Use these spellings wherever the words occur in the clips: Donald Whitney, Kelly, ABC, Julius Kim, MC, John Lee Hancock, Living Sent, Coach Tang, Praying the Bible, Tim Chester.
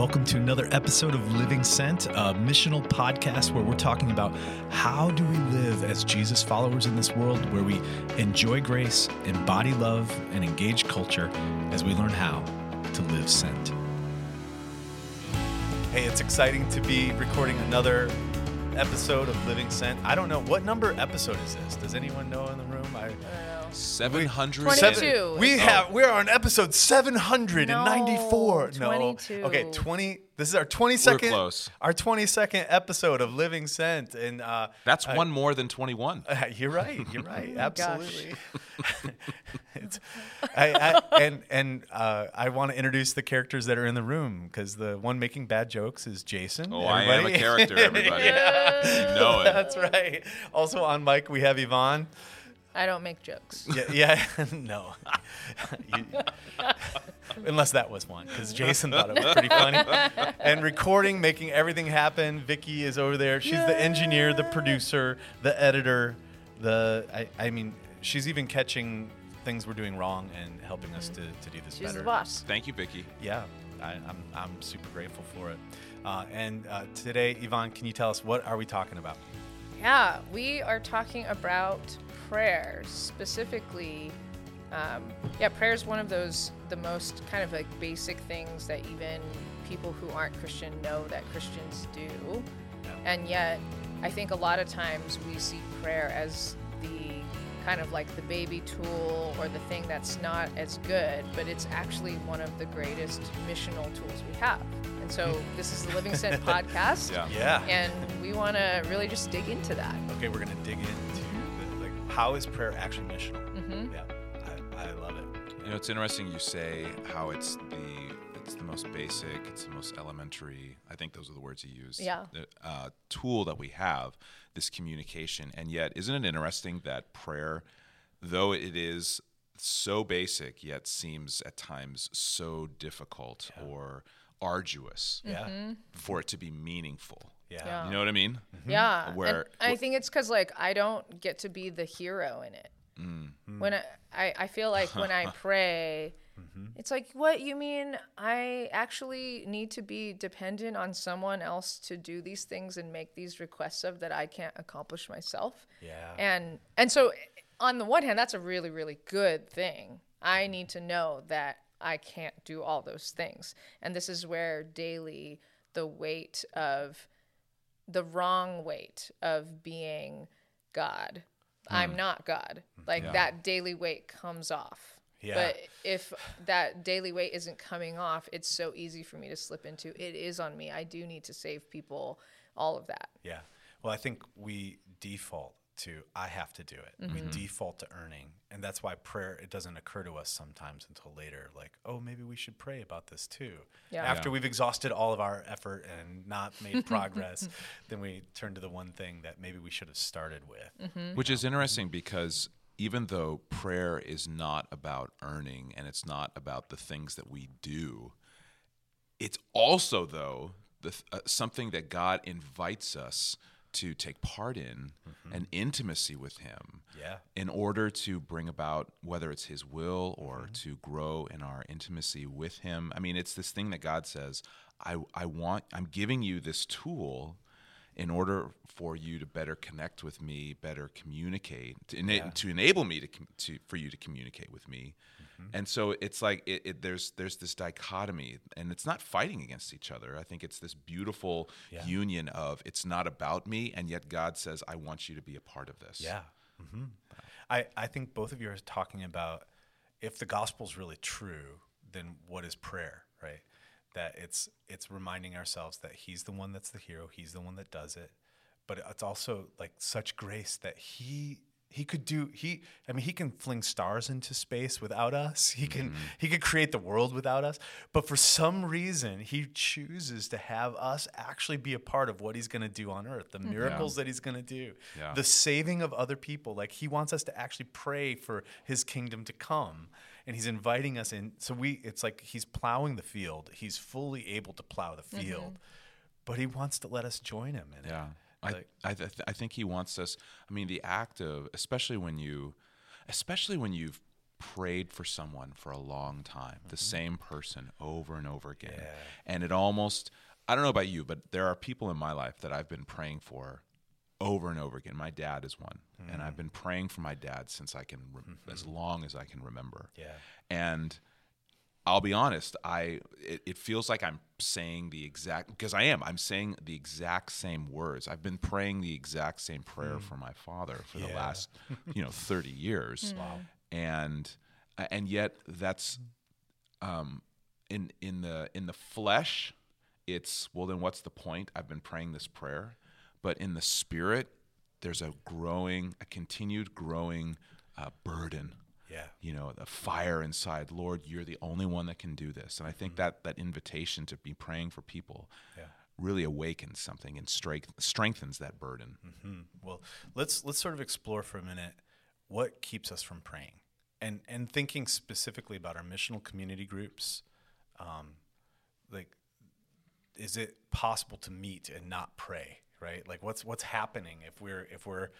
Welcome to another episode of Living Sent, a missional podcast where we're talking about how do we live as Jesus followers in this world where we enjoy grace, embody love, and engage culture as we learn how to live sent. Hey, it's exciting to be recording another episode of Living Sent. I don't know, what number episode is this? Does anyone know in the room? I 722. We're on episode 794. Okay, 20. This is our 22nd. We're close. Our 22nd episode of Living Sent, and that's one more than 21. You're right. Absolutely. It's, I want to introduce the characters that are in the room because the one making bad jokes is Jason. Oh, everybody. I am a character. Everybody, yeah. You know it. That's right. Also on mic we have Yvonne. I don't make jokes. Yeah, no. Unless that was one, because Jason thought it was pretty funny. And recording, making everything happen. Vicky is over there. She's the engineer, the producer, the editor. She's even catching things we're doing wrong and helping us to do this better. She's the boss. Thank you, Vicky. Yeah, I'm super grateful for it. And today, Yvonne, can you tell us, what are we talking about? Yeah, we are talking about prayer specifically. Prayer is one of those, the most kind of like basic things that even people who aren't Christian know that Christians do. And yet, I think a lot of times we see prayer as the kind of like the baby tool or the thing that's not as good, but it's actually one of the greatest missional tools we have. And so this is the Living Sent podcast. Yeah. And we want to really just dig into that. Okay, we're going to dig into how is prayer actually missional? Mm-hmm. Yeah, I love it. You know, it's interesting you say how it's the most basic, it's the most elementary, I think those are the words you used, tool that we have, this communication. And yet, isn't it interesting that prayer, though it is so basic, yet seems at times so difficult or arduous for it to be meaningful? Yeah. You know what I mean? Mm-hmm. Yeah. I think it's because, like, I don't get to be the hero in it. Mm-hmm. When I feel like when I pray, it's like, what you mean? I actually need to be dependent on someone else to do these things and make these requests of that I can't accomplish myself. Yeah. And so on the one hand, that's a really, really good thing. I need to know that I can't do all those things. And this is where daily the wrong weight of being God. I'm not God. Like that daily weight comes off. Yeah. But if that daily weight isn't coming off, it's so easy for me to slip into, it is on me. I do need to save people, all of that. Yeah. Well, I think we default to, I have to do it. Mm-hmm. We default to earning. And that's why prayer, it doesn't occur to us sometimes until later. Like, oh, maybe we should pray about this too. Yeah. After we've exhausted all of our effort and not made progress, then we turn to the one thing that maybe we should have started with. Mm-hmm. Which is interesting because even though prayer is not about earning and it's not about the things that we do, it's also, though, something that God invites us to take part in an intimacy with him in order to bring about, whether it's his will or to grow in our intimacy with him. I mean, it's this thing that God says, I'm giving you this tool in order for you to better connect with me, better communicate, to enable me for you to communicate with me. Mm-hmm. And so it's like there's this dichotomy, and it's not fighting against each other. I think it's this beautiful union of it's not about me, and yet God says, I want you to be a part of this. Yeah. Mm-hmm. I think both of you are talking about, if the gospel's really true, then what is prayer, right? That it's reminding ourselves that he's the one that's the hero, he's the one that does it, but it's also like such grace that he can fling stars into space without us. He could create the world without us, but for some reason he chooses to have us actually be a part of what he's going to do on earth, the miracles that he's going to do, the saving of other people. Like, he wants us to actually pray for his kingdom to come. And he's inviting us in. So it's like he's plowing the field. He's fully able to plow the field, but he wants to let us join him in it. I think he wants us. I mean, the act of, especially when you've prayed for someone for a long time, the same person over and over again. Yeah. And it almost, I don't know about you, but there are people in my life that I've been praying for over and over again. My dad is one, and I've been praying for my dad since I can, as long as I can remember. Yeah. And I'll be honest, it feels like I'm saying the exact, because I am, I'm saying the exact same words. I've been praying the exact same prayer for my father for the last, 30 years. Wow. And yet that's, in the flesh, it's, well, then what's the point? I've been praying this prayer. But in the spirit, there's a continued growing burden. Yeah. The fire inside, Lord, you're the only one that can do this. And I think that invitation to be praying for people really awakens something and strengthens that burden. Mm-hmm. Well, let's sort of explore for a minute what keeps us from praying, and thinking specifically about our missional community groups. Is it possible to meet and not pray? Right? Like what's happening if we're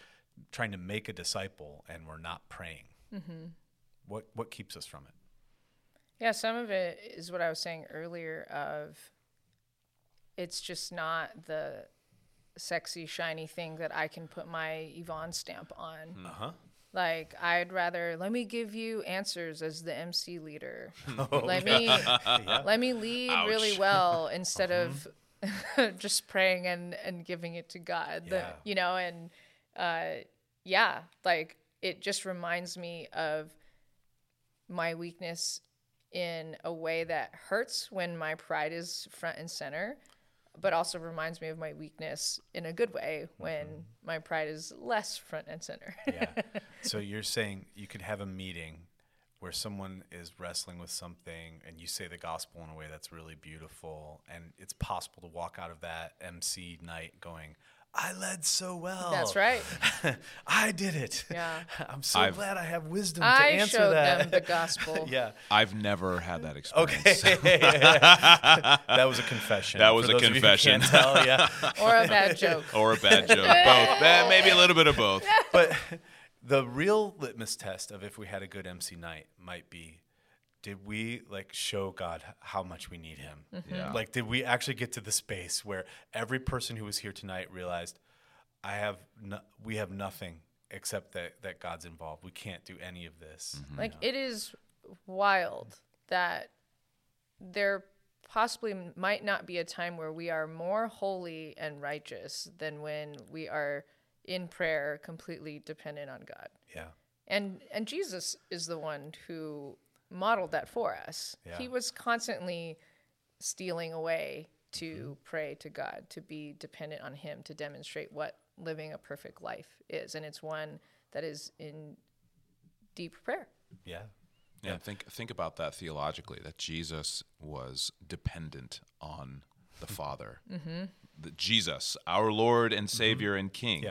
trying to make a disciple and we're not praying? Mm-hmm. What keeps us from it? Yeah, some of it is what I was saying earlier of it's just not the sexy, shiny thing that I can put my Yvonne stamp on. Uh-huh. Like, I'd rather, let me give you answers as the MC leader. Let me lead Ouch. Really well instead of just praying and giving it to God, it just reminds me of my weakness in a way that hurts when my pride is front and center, but also reminds me of my weakness in a good way when my pride is less front and center. Yeah. So you're saying you could have a meeting where someone is wrestling with something and you say the gospel in a way that's really beautiful, and it's possible to walk out of that MC night going, I led so well. That's right. I did it. Yeah. I'm so glad I have wisdom to answer that. I showed them the gospel. Yeah. I've never had that experience. Okay. That was a confession. That was a confession. Tell, yeah. Or a bad joke. Both. Maybe a little bit of both. But the real litmus test of if we had a good MC night might be, did we show God how much we need him? Mm-hmm. Yeah. Did we actually get to the space where every person who was here tonight realized we have nothing except that God's involved. We can't do any of this. Mm-hmm. It is wild that there possibly might not be a time where we are more holy and righteous than when we are in prayer completely dependent on God. Yeah. And Jesus is the one who modeled that for us. Yeah. He was constantly stealing away to pray to God, to be dependent on him, to demonstrate what living a perfect life is. And it's one that is in deep prayer. Yeah. Yeah. Think about that theologically, that Jesus was dependent on the Father. Mm-hmm. That Jesus, our Lord and Savior and King,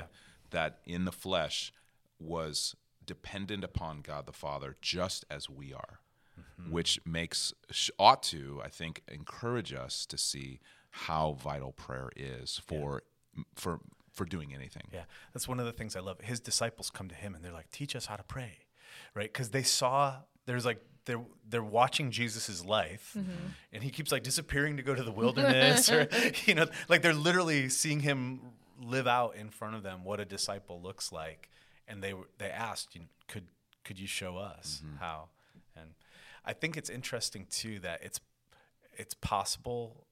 that in the flesh was dependent upon God the Father just as we are. Mm-hmm. Which ought to encourage us to see how vital prayer is for doing anything. Yeah, that's one of the things I love. His disciples come to him and they're like, "Teach us how to pray," right? Because they saw they're watching Jesus's life, and he keeps disappearing to go to the wilderness, or they're literally seeing him live out in front of them what a disciple looks like, and they asked, "Could you show us how?" And I think it's interesting too that it's possible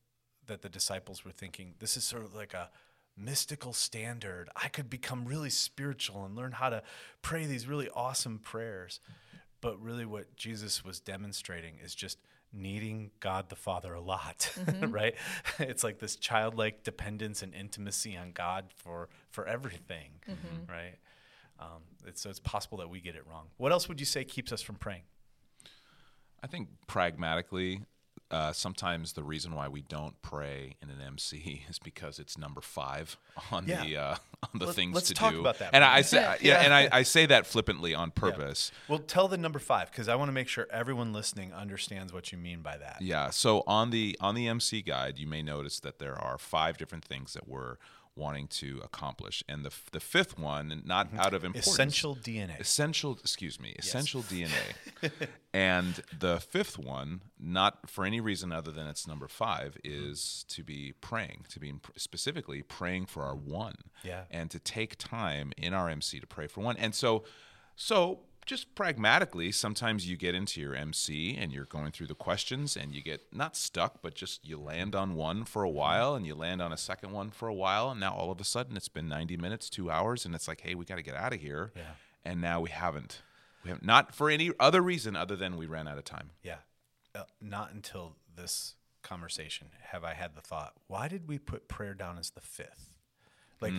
that the disciples were thinking, this is sort of like a mystical standard. I could become really spiritual and learn how to pray these really awesome prayers. But really what Jesus was demonstrating is just needing God the Father a lot, right? It's like this childlike dependence and intimacy on God for everything, right? So it's possible that we get it wrong. What else would you say keeps us from praying? I think pragmatically, sometimes the reason why we don't pray in an MC is because it's number 5 on the things to do. Let's talk about that. And I say I say that flippantly on purpose. Yeah. Well, tell the number 5 because I want to make sure everyone listening understands what you mean by that. Yeah. So on the MC guide, you may notice that there are 5 different things that we're wanting to accomplish, and the fifth one, not out of importance, essential DNA. Essential, excuse me, yes. Essential DNA. And the fifth one, not for any reason other than it's number 5, is to be praying, to be specifically praying for our one. Yeah. And to take time in our MC to pray for one. And so just pragmatically, sometimes you get into your MC and you're going through the questions and you get not stuck, but just you land on one for a while and you land on a second one for a while. And now all of a sudden it's been 90 minutes, 2 hours, and it's like, hey, we got to get out of here. Yeah. And now we haven't. We have not for any other reason other than we ran out of time. Yeah. Not until this conversation have I had the thought, why did we put prayer down as the fifth? Like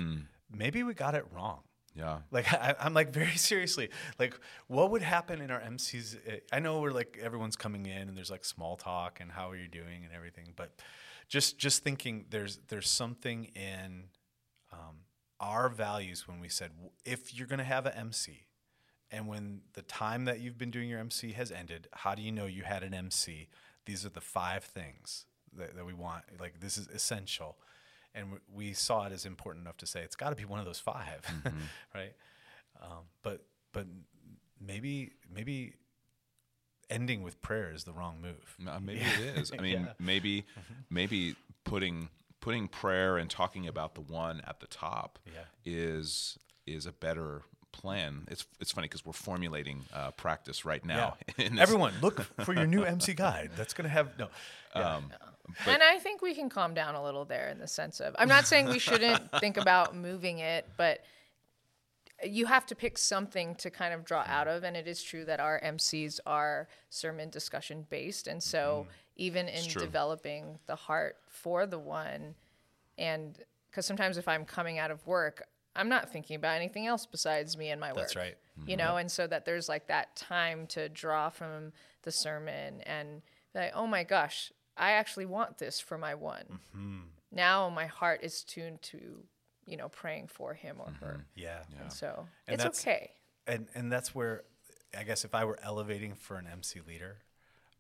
maybe we got it wrong. Yeah. Like, I'm like, very seriously, like, what would happen in our MCs? I know we're like, everyone's coming in and there's like small talk and how are you doing and everything. But just thinking there's something in our values when we said, if you're going to have an MC and when the time that you've been doing your MC has ended, how do you know you had an MC? These are the 5 things that we want. Like, this is essential. And we saw it as important enough to say it's got to be one of those 5, mm-hmm. right? But maybe ending with prayer is the wrong move. Maybe it is. I mean, yeah. maybe putting prayer and talking about the one at the top is a better plan. It's funny because we're formulating practice right now. Yeah. Everyone, look for your new MC guide. That's going to have no. Yeah. And I think we can calm down a little there in the sense of, I'm not saying we shouldn't think about moving it, but you have to pick something to kind of draw out of. And it is true that our MCs are sermon discussion based. And so even in developing the heart for the one, and because sometimes if I'm coming out of work, I'm not thinking about anything else besides me and my work. That's right. You know, and so that there's like that time to draw from the sermon and like, oh my gosh, I actually want this for my one. Mm-hmm. Now my heart is tuned to, you know, praying for him or her. Yeah. And so and it's okay. And that's where, I guess if I were elevating for an MC leader,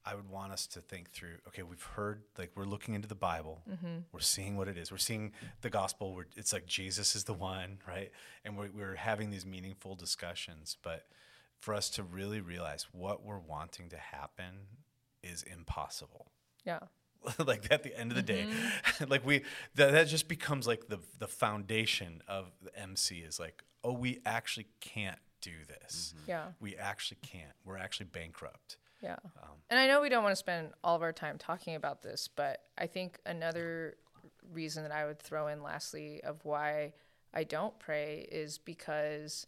I would want us to think through, okay, we've heard, like, we're looking into the Bible. Mm-hmm. We're seeing what it is. We're seeing the gospel. It's like Jesus is the one, right? And we're having these meaningful discussions. But for us to really realize what we're wanting to happen is impossible. Yeah. Like at the end of the day, like that just becomes like the foundation of the MC is like, oh, we actually can't do this. Mm-hmm. Yeah. We actually can't. We're actually bankrupt. Yeah. And I know we don't want to spend all of our time talking about this, but I think another reason that I would throw in lastly of why I don't pray is because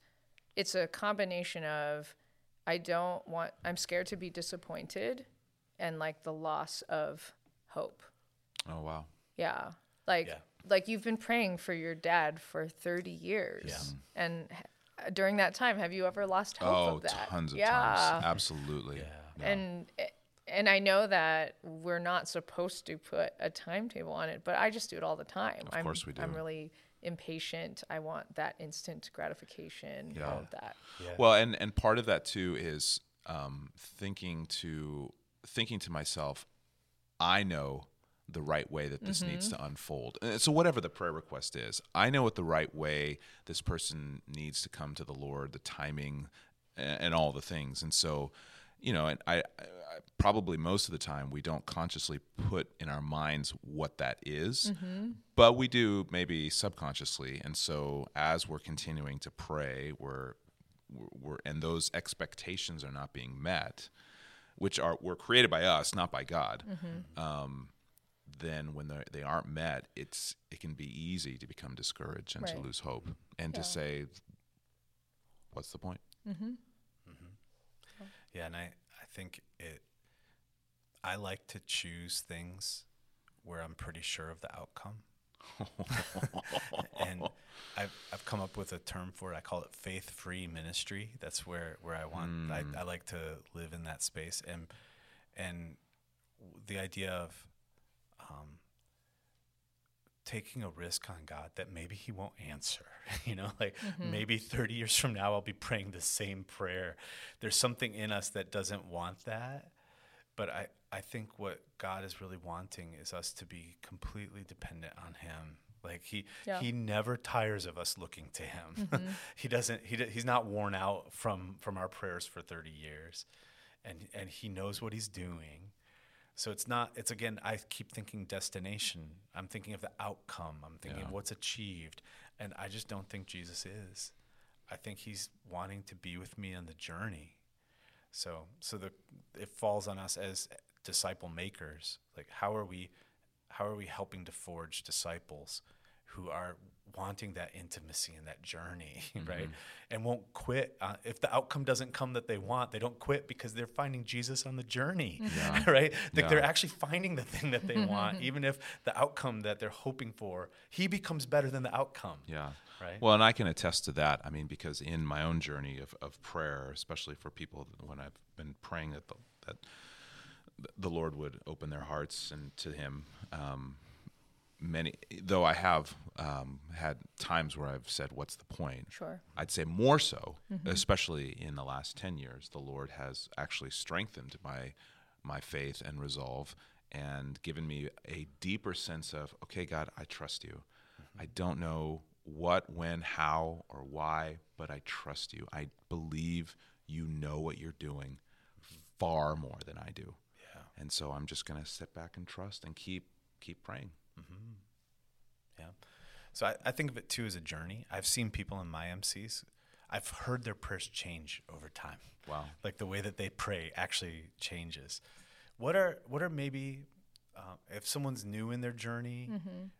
it's a combination of I'm scared to be disappointed and like the loss of hope. Oh, wow. Yeah. Like you've been praying for your dad for 30 years. Yeah. And during that time, have you ever lost hope of that? Oh, tons of times. Absolutely. Yeah. Yeah. And I know that we're not supposed to put a timetable on it, but I just do it all the time. Of course we do. I'm really impatient. I want that instant gratification, all of that. Yeah. Well, and part of that too is thinking to myself, I know the right way that this needs to unfold. And so whatever the prayer request is, I know what the right way this person needs to come to the Lord, the timing and all the things. And so, you know, and I probably most of the time we don't consciously put in our minds what that is, but we do maybe subconsciously. And so as we're continuing to pray, and those expectations are not being met, which were created by us, not by God, then when they aren't met, it can be easy to become discouraged and to lose hope and to say, what's the point? Mm-hmm. Mm-hmm. Yeah, and I think I like to choose things where I'm pretty sure of the outcome. And I've come up with a term for it. I call it faith-free ministry. That's where I want. I like to live in that space, and the idea of taking a risk on God that maybe He won't answer. You know, like maybe 30 years from now I'll be praying the same prayer. There's something in us that doesn't want that, but I think what God is really wanting is us to be completely dependent on Him. Like He never tires of us looking to Him. He's not worn out from our prayers for 30 years. and he knows what he's doing. So it's not, it's again, I keep thinking destination. I'm thinking of the outcome. I'm thinking of what's achieved. And I just don't think Jesus is. I think he's wanting to be with me on the journey. So it falls on us as disciple makers. Like, how are we helping to forge disciples who are wanting that intimacy and that journey, right? And won't quit. If the outcome doesn't come that they want, they don't quit because they're finding Jesus on the journey, right? Like they're actually finding the thing that they want, even if the outcome that they're hoping for, he becomes better than the outcome. Yeah. Right? Well, and I can attest to that. I mean, because in my own journey of prayer, especially for people when I've been praying that the Lord would open their hearts and to him, many, though I have had times where I've said, what's the point? Sure. I'd say more so, especially in the last 10 years, the Lord has actually strengthened my faith and resolve and given me a deeper sense of, okay, God, I trust you. I don't know what, when, how, or why, but I trust you. I believe you know what you're doing far more than I do. Yeah. And so I'm just going to sit back and trust and keep praying. Mm-hmm. Yeah. So I think of it too as a journey. I've seen people in my MCs, I've heard their prayers change over time. Wow. Like the way that they pray actually changes. What are maybe, if someone's new in their journey,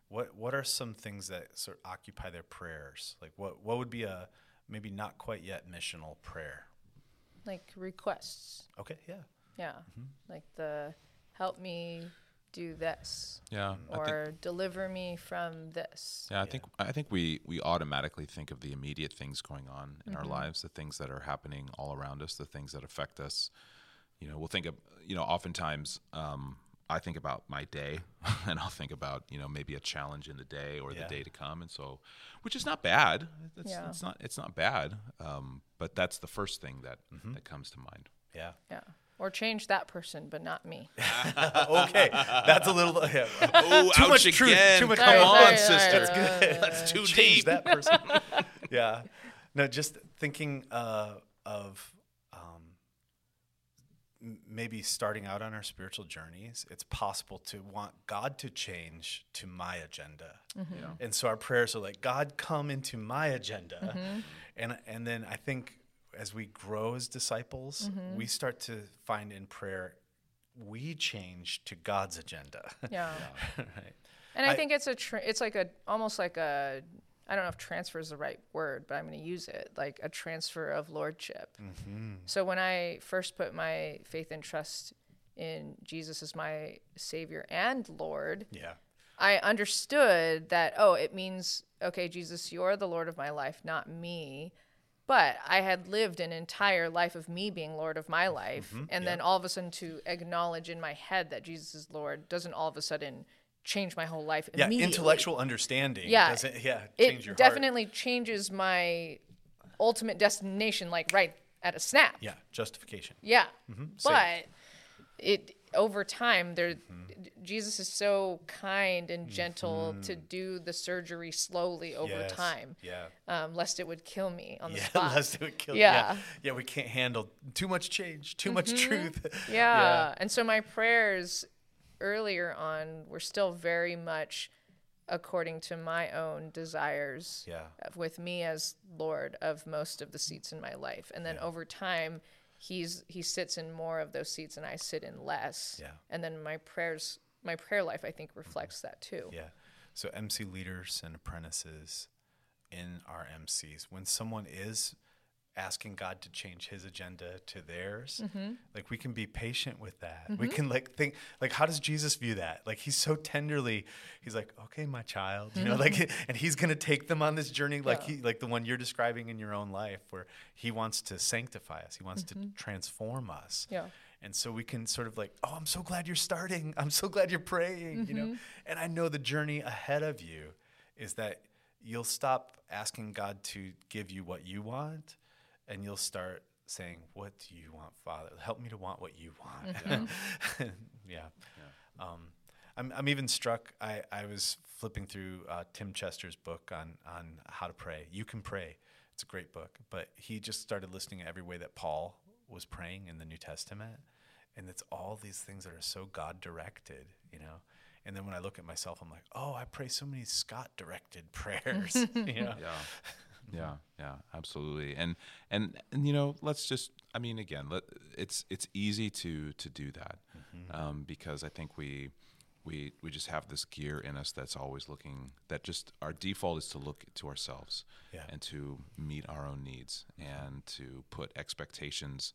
what are some things that sort of occupy their prayers? Like what would be a maybe not quite yet missional prayer? Like requests. Okay. Yeah. Yeah. Mm-hmm. Like the help me do this, or deliver me from this. Yeah, I think we automatically think of the immediate things going on in our lives, the things that are happening all around us, the things that affect us. You know, we'll think of, you know, oftentimes I think about my day, and I'll think about, you know, maybe a challenge in the day or the day to come, and so, which is not bad. It's not bad, but that's the first thing that that comes to mind. Yeah. Yeah. Or change that person, but not me. Okay, that's a little too much again. Truth. Too much. Come on, sister. That's good. That's too deep. Change that person. Yeah. No, just thinking of maybe starting out on our spiritual journeys. It's possible to want God to change to my agenda, and so our prayers are like, God, come into my agenda, and then I think, as we grow as disciples, we start to find in prayer, we change to God's agenda. Yeah. Right. And I think it's almost like a, I don't know if transfer is the right word, but I'm going to use it, like a transfer of lordship. Mm-hmm. So when I first put my faith and trust in Jesus as my Savior and Lord, I understood that, it means, okay, Jesus, you're the Lord of my life, not me. But I had lived an entire life of me being Lord of my life. And then all of a sudden to acknowledge in my head that Jesus is Lord doesn't all of a sudden change my whole life immediately. Yeah, intellectual understanding doesn't change your heart. It definitely changes my ultimate destination, like right at a snap. Yeah, justification. Yeah. Mm-hmm. But it over time, Jesus is so kind and gentle to do the surgery slowly over time, lest it would kill me on the spot. Lest it would kill me. Yeah, we can't handle too much change, too much truth. Yeah, and so my prayers earlier on were still very much according to my own desires with me as Lord of most of the seats in my life. And then over time, he sits in more of those seats and I sit in less. Yeah. And then my prayer life, I think, reflects that too. Yeah. So MC leaders and apprentices in our MCs, when someone is asking God to change his agenda to theirs, like we can be patient with that. We can like think, like, how does Jesus view that? Like he's so tenderly, he's like, okay, my child, you know, like, and he's going to take them on this journey. Like like the one you're describing in your own life where he wants to sanctify us. He wants to transform us. Yeah. And so we can sort of like, oh, I'm so glad you're starting. I'm so glad you're praying, you know, and I know the journey ahead of you is that you'll stop asking God to give you what you want. And you'll start saying, what do you want, Father? Help me to want what you want. I'm even struck. I was flipping through Tim Chester's book on how to pray. You Can Pray. It's a great book. But he just started listing every way that Paul was praying in the New Testament. And it's all these things that are so God-directed, you know. And then when I look at myself, I'm like, oh, I pray so many Scott-directed prayers, you know. Yeah. Yeah, yeah, absolutely. And you know, let's just, I mean, again, it's easy to do that, because I think we just have this gear in us that's always looking, that just our default is to look to ourselves and to meet our own needs and to put expectations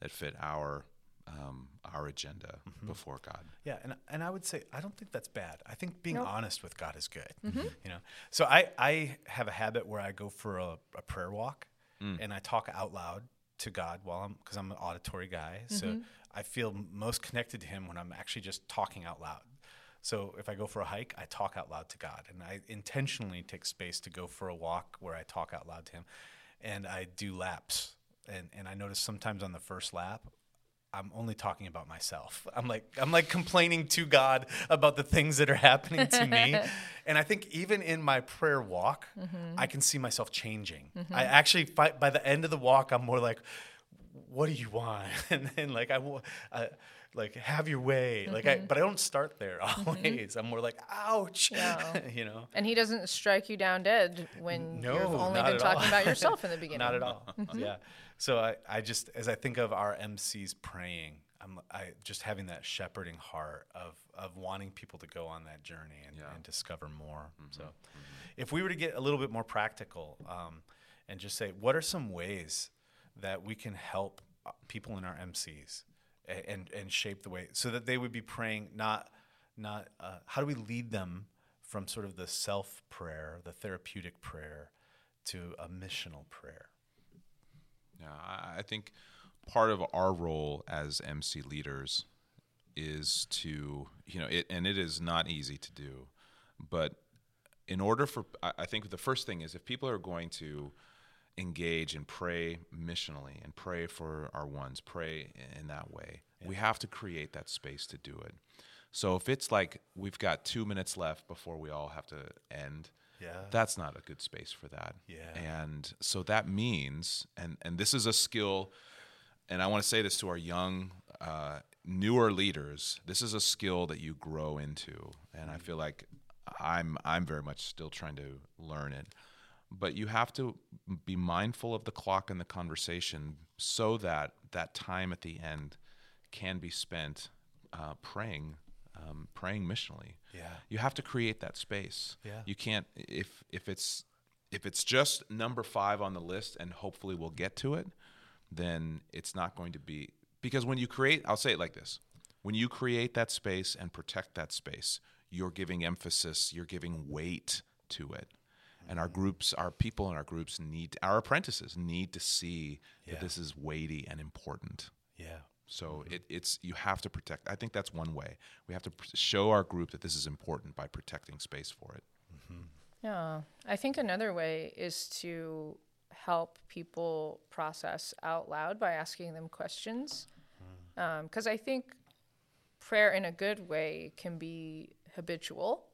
that fit our agenda before God. Yeah, and I would say, I don't think that's bad. I think being honest with God is good, you know? So I have a habit where I go for a prayer walk and I talk out loud to God because I'm an auditory guy. So I feel most connected to him when I'm actually just talking out loud. So if I go for a hike, I talk out loud to God, and I intentionally take space to go for a walk where I talk out loud to him, and I do laps. And I notice sometimes on the first lap, I'm only talking about myself. I'm like complaining to God about the things that are happening to me. And I think even in my prayer walk, I can see myself changing. I actually, by the end of the walk, I'm more like, what do you want? And then like, I have your way. Like, but I don't start there always. I'm more like, ouch, you know? And he doesn't strike you down dead when you've only been talking about yourself in the beginning. Not at all. Yeah. So I just, as I think of our MCs praying, I just having that shepherding heart of wanting people to go on that journey and discover more. So if we were to get a little bit more practical, and just say, what are some ways that we can help people in our MCs and shape the way so that they would be praying, not how do we lead them from sort of the self prayer, the therapeutic prayer, to a missional prayer? Yeah, I think part of our role as MC leaders is to, you know, and it is not easy to do, but in order for, I think the first thing is if people are going to engage and pray missionally and pray for our ones, pray in that way, we have to create that space to do it. So if it's like we've got 2 minutes left before we all have to end, that's not a good space for that. Yeah. And so that means, and this is a skill, and I want to say this to our young, newer leaders, this is a skill that you grow into. And I feel like I'm very much still trying to learn it. But you have to be mindful of the clock and the conversation so that that time at the end can be spent praying missionally. Yeah. You have to create that space. Yeah. You can't if it's just number 5 on the list and hopefully we'll get to it, then it's not going to be, because when you create, I'll say it like this. When you create that space and protect that space, you're giving emphasis, you're giving weight to it. And our people in our groups our apprentices need to see that this is weighty and important. Yeah. So it's you have to protect. I think that's one way. We have to show our group that this is important by protecting space for it. Mm-hmm. Yeah. I think another way is to help people process out loud by asking them questions. Because I think prayer in a good way can be habitual.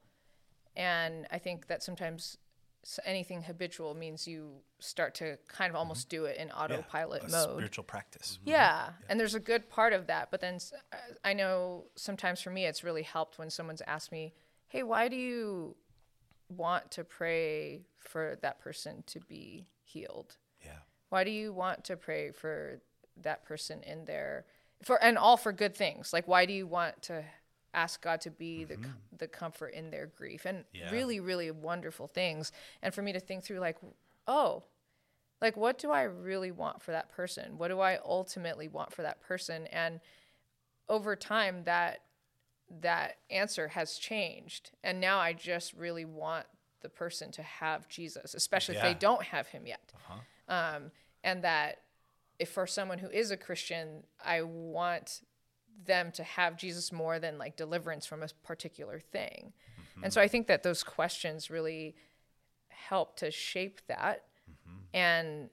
And I think that sometimes anything habitual means you start to kind of almost do it in autopilot mode. Spiritual practice. Yeah, and there's a good part of that. But then I know sometimes for me it's really helped when someone's asked me, hey, why do you want to pray for that person to be healed? Yeah. Why do you want to pray for that person in their, and all for good things? Like, why do you want to ask God to be the comfort in their grief, and really, really wonderful things. And for me to think through, like, oh, like, what do I really want for that person? What do I ultimately want for that person? And over time, that answer has changed. And now I just really want the person to have Jesus, especially if they don't have him yet. And that if for someone who is a Christian, I want them to have Jesus more than like deliverance from a particular thing. And so I think that those questions really help to shape that and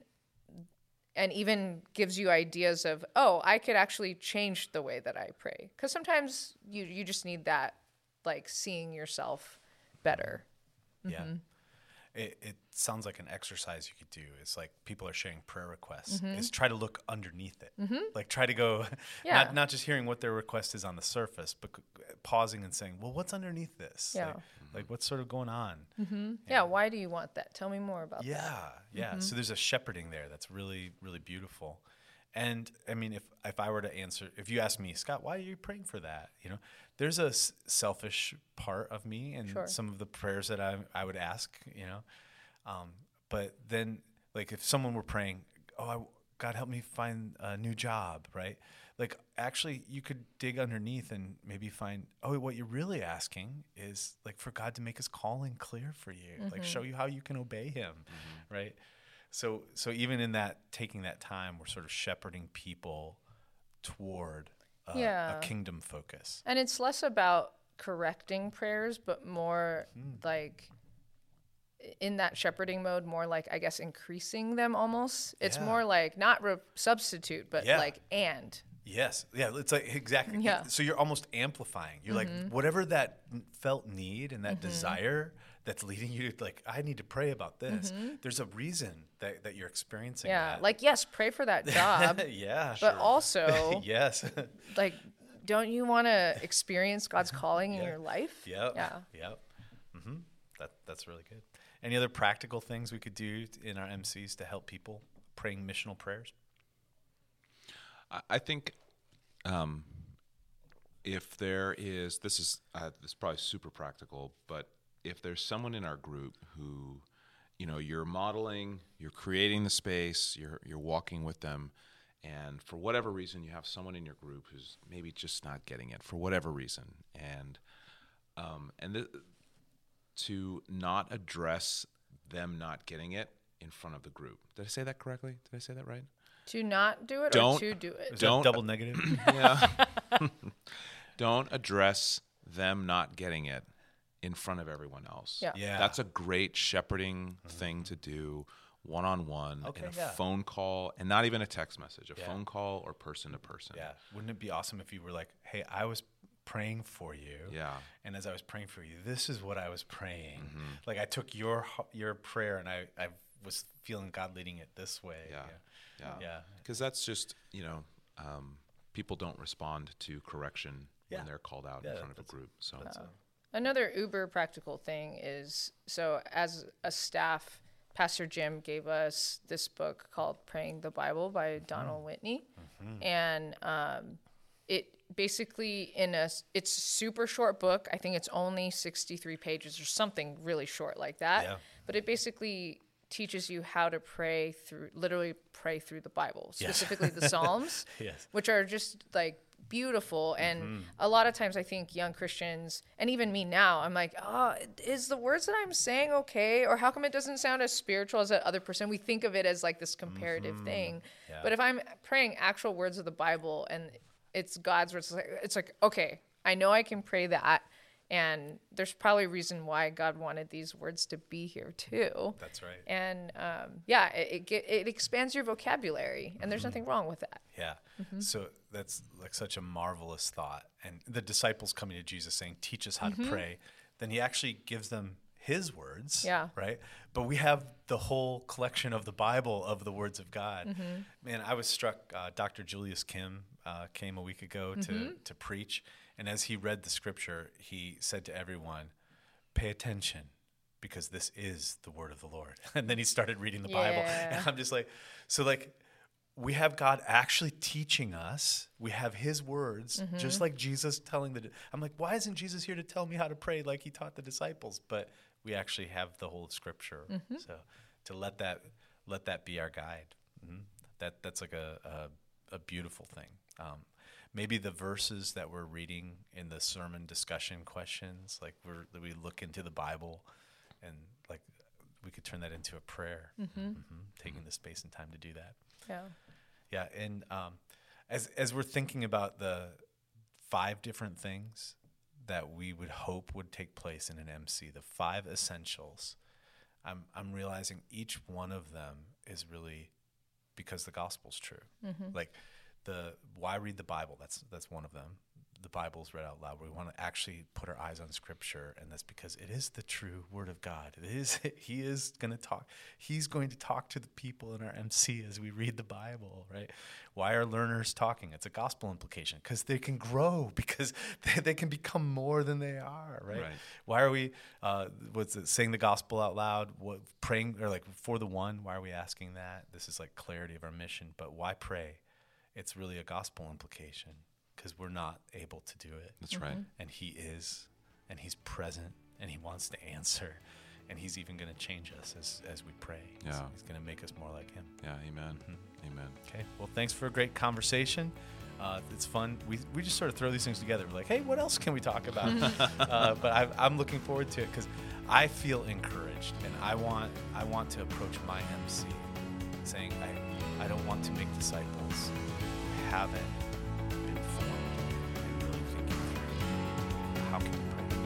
even gives you ideas of, oh, I could actually change the way that I pray. Because sometimes you just need that, like, seeing yourself better. Yeah. it sounds like an exercise you could do. It's like people are sharing prayer requests. Mm-hmm. Is try to look underneath it. Mm-hmm. Like try to go, yeah. not just hearing what their request is on the surface, but pausing and saying, well, what's underneath this? Yeah. Like what's sort of going on? Mm-hmm. Yeah. Why do you want that? Tell me more about that. Yeah. Yeah. Mm-hmm. So there's a shepherding there that's really, really beautiful. And I mean, if I were to answer, if you asked me, Scott, why are you praying for that? You know, there's a selfish part of me and some of the prayers that I would ask, you know. But then, like, if someone were praying, God, help me find a new job, right? Like, actually, you could dig underneath and maybe find, what you're really asking is, like, for God to make his calling clear for you. Mm-hmm. Like, show you how you can obey him, mm-hmm. right? So even in that, taking that time, we're sort of shepherding people toward a kingdom focus. And it's less about correcting prayers, but more like in that shepherding mode, more like, I guess, increasing them almost. It's more like not substitute, but like and. Yes. Yeah. It's like, exactly. Yeah. So you're almost amplifying. You're mm-hmm. like, whatever that felt need and that mm-hmm. desire that's leading you to, like, I need to pray about this. Mm-hmm. There's a reason that you're experiencing that. Like, yes, pray for that job. Yeah. But also, yes. like, don't you want to experience God's calling in your life? Yep. Yeah. Yep. Mm-hmm. That's really good. Any other practical things we could do in our MCs to help people praying missional prayers? I think if there is, this is probably super practical, but if there's someone in our group who, you know, you're modeling, you're creating the space, you're walking with them, and for whatever reason you have someone in your group who's maybe just not getting it for whatever reason, and to not address them not getting it in front of the group. Did I say that correctly? Did I say that right? To not do it or to do it? Don't double negative. Yeah. Don't address them not getting it in front of everyone else. Yeah. Yeah. That's a great shepherding mm-hmm. thing to do one-on-one in a phone call, and not even a text message, a phone call or person to person. Yeah. Wouldn't it be awesome if you were like, hey, I was praying for you. Yeah. And as I was praying for you, this is what I was praying. Mm-hmm. Like I took your prayer and I was feeling God leading it this way. Yeah. Yeah, because that's just, you know, people don't respond to correction when they're called out in front of a group. So another uber practical thing is, so as a staff, Pastor Jim gave us this book called Praying the Bible by mm-hmm. Donald Whitney. Mm-hmm. And it basically it's a super short book. I think it's only 63 pages or something really short like that. Yeah. But it basically teaches you how to literally pray through the Bible, specifically the Psalms, which are just like beautiful. And a lot of times I think young Christians, and even me now, I'm like, is the words that I'm saying okay? Or how come it doesn't sound as spiritual as that other person? We think of it as like this comparative thing. Yeah. But if I'm praying actual words of the Bible and it's God's words, it's like, okay, I know I can pray that. And there's probably a reason why God wanted these words to be here too. That's right. And it expands your vocabulary, and there's nothing wrong with that. Yeah. Mm-hmm. So that's like such a marvelous thought. And the disciples coming to Jesus saying, "Teach us how to pray." Then he actually gives them his words. Yeah. Right. But we have the whole collection of the Bible of the words of God. Mm-hmm. Man, I was struck. Dr. Julius Kim came a week ago to preach. And as he read the scripture, he said to everyone, pay attention, because this is the word of the Lord. And then he started reading the Bible. And I'm just like, so like we have God actually teaching us. We have his words, just like Jesus telling I'm like, why isn't Jesus here to tell me how to pray like he taught the disciples? But we actually have the whole scripture. Mm-hmm. So to let that be our guide. Mm-hmm. That's like a beautiful thing. Maybe the verses that we're reading in the sermon discussion questions, like we look into the Bible, and like we could turn that into a prayer, taking the space and time to do that. Yeah. Yeah. And as we're thinking about the 5 different things that we would hope would take place in an MC, the 5 essentials, I'm realizing each one of them is really because the gospel's true. Like, why read the Bible? That's one of them. the Bible's read out loud. We want to actually put our eyes on Scripture, and that's because it is the true Word of God. It is. He is going to talk. He's going to talk to the people in our MC as we read the Bible, right? Why are learners talking? It's a gospel implication, because they can grow, because they can become more than they are, right? Why are we saying the gospel out loud? What, praying, or like for the one? Why are we asking that? This is like clarity of our mission. But why pray? It's really a gospel implication, because we're not able to do it. That's right. And he is, and he's present, and he wants to answer, and he's even going to change us as we pray. Yeah. So he's going to make us more like him. Yeah, amen. Mm-hmm. Amen. Okay, well, thanks for a great conversation. It's fun. We just sort of throw these things together. We're like, hey, what else can we talk about? But I'm looking forward to it, because I feel encouraged, and I want to approach my MC saying, I don't want to make disciples who haven't been formed and really thinking through how can we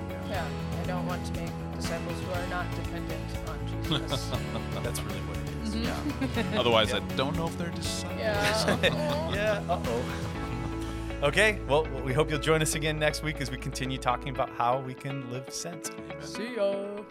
pray. Yeah, I don't want to make disciples who are not dependent on Jesus. That's really what it is. Mm-hmm. Yeah. Otherwise, yeah. I don't know if they're disciples. Yeah. Yeah. Okay, well, we hope you'll join us again next week as we continue talking about how we can live sent. Amen. See ya.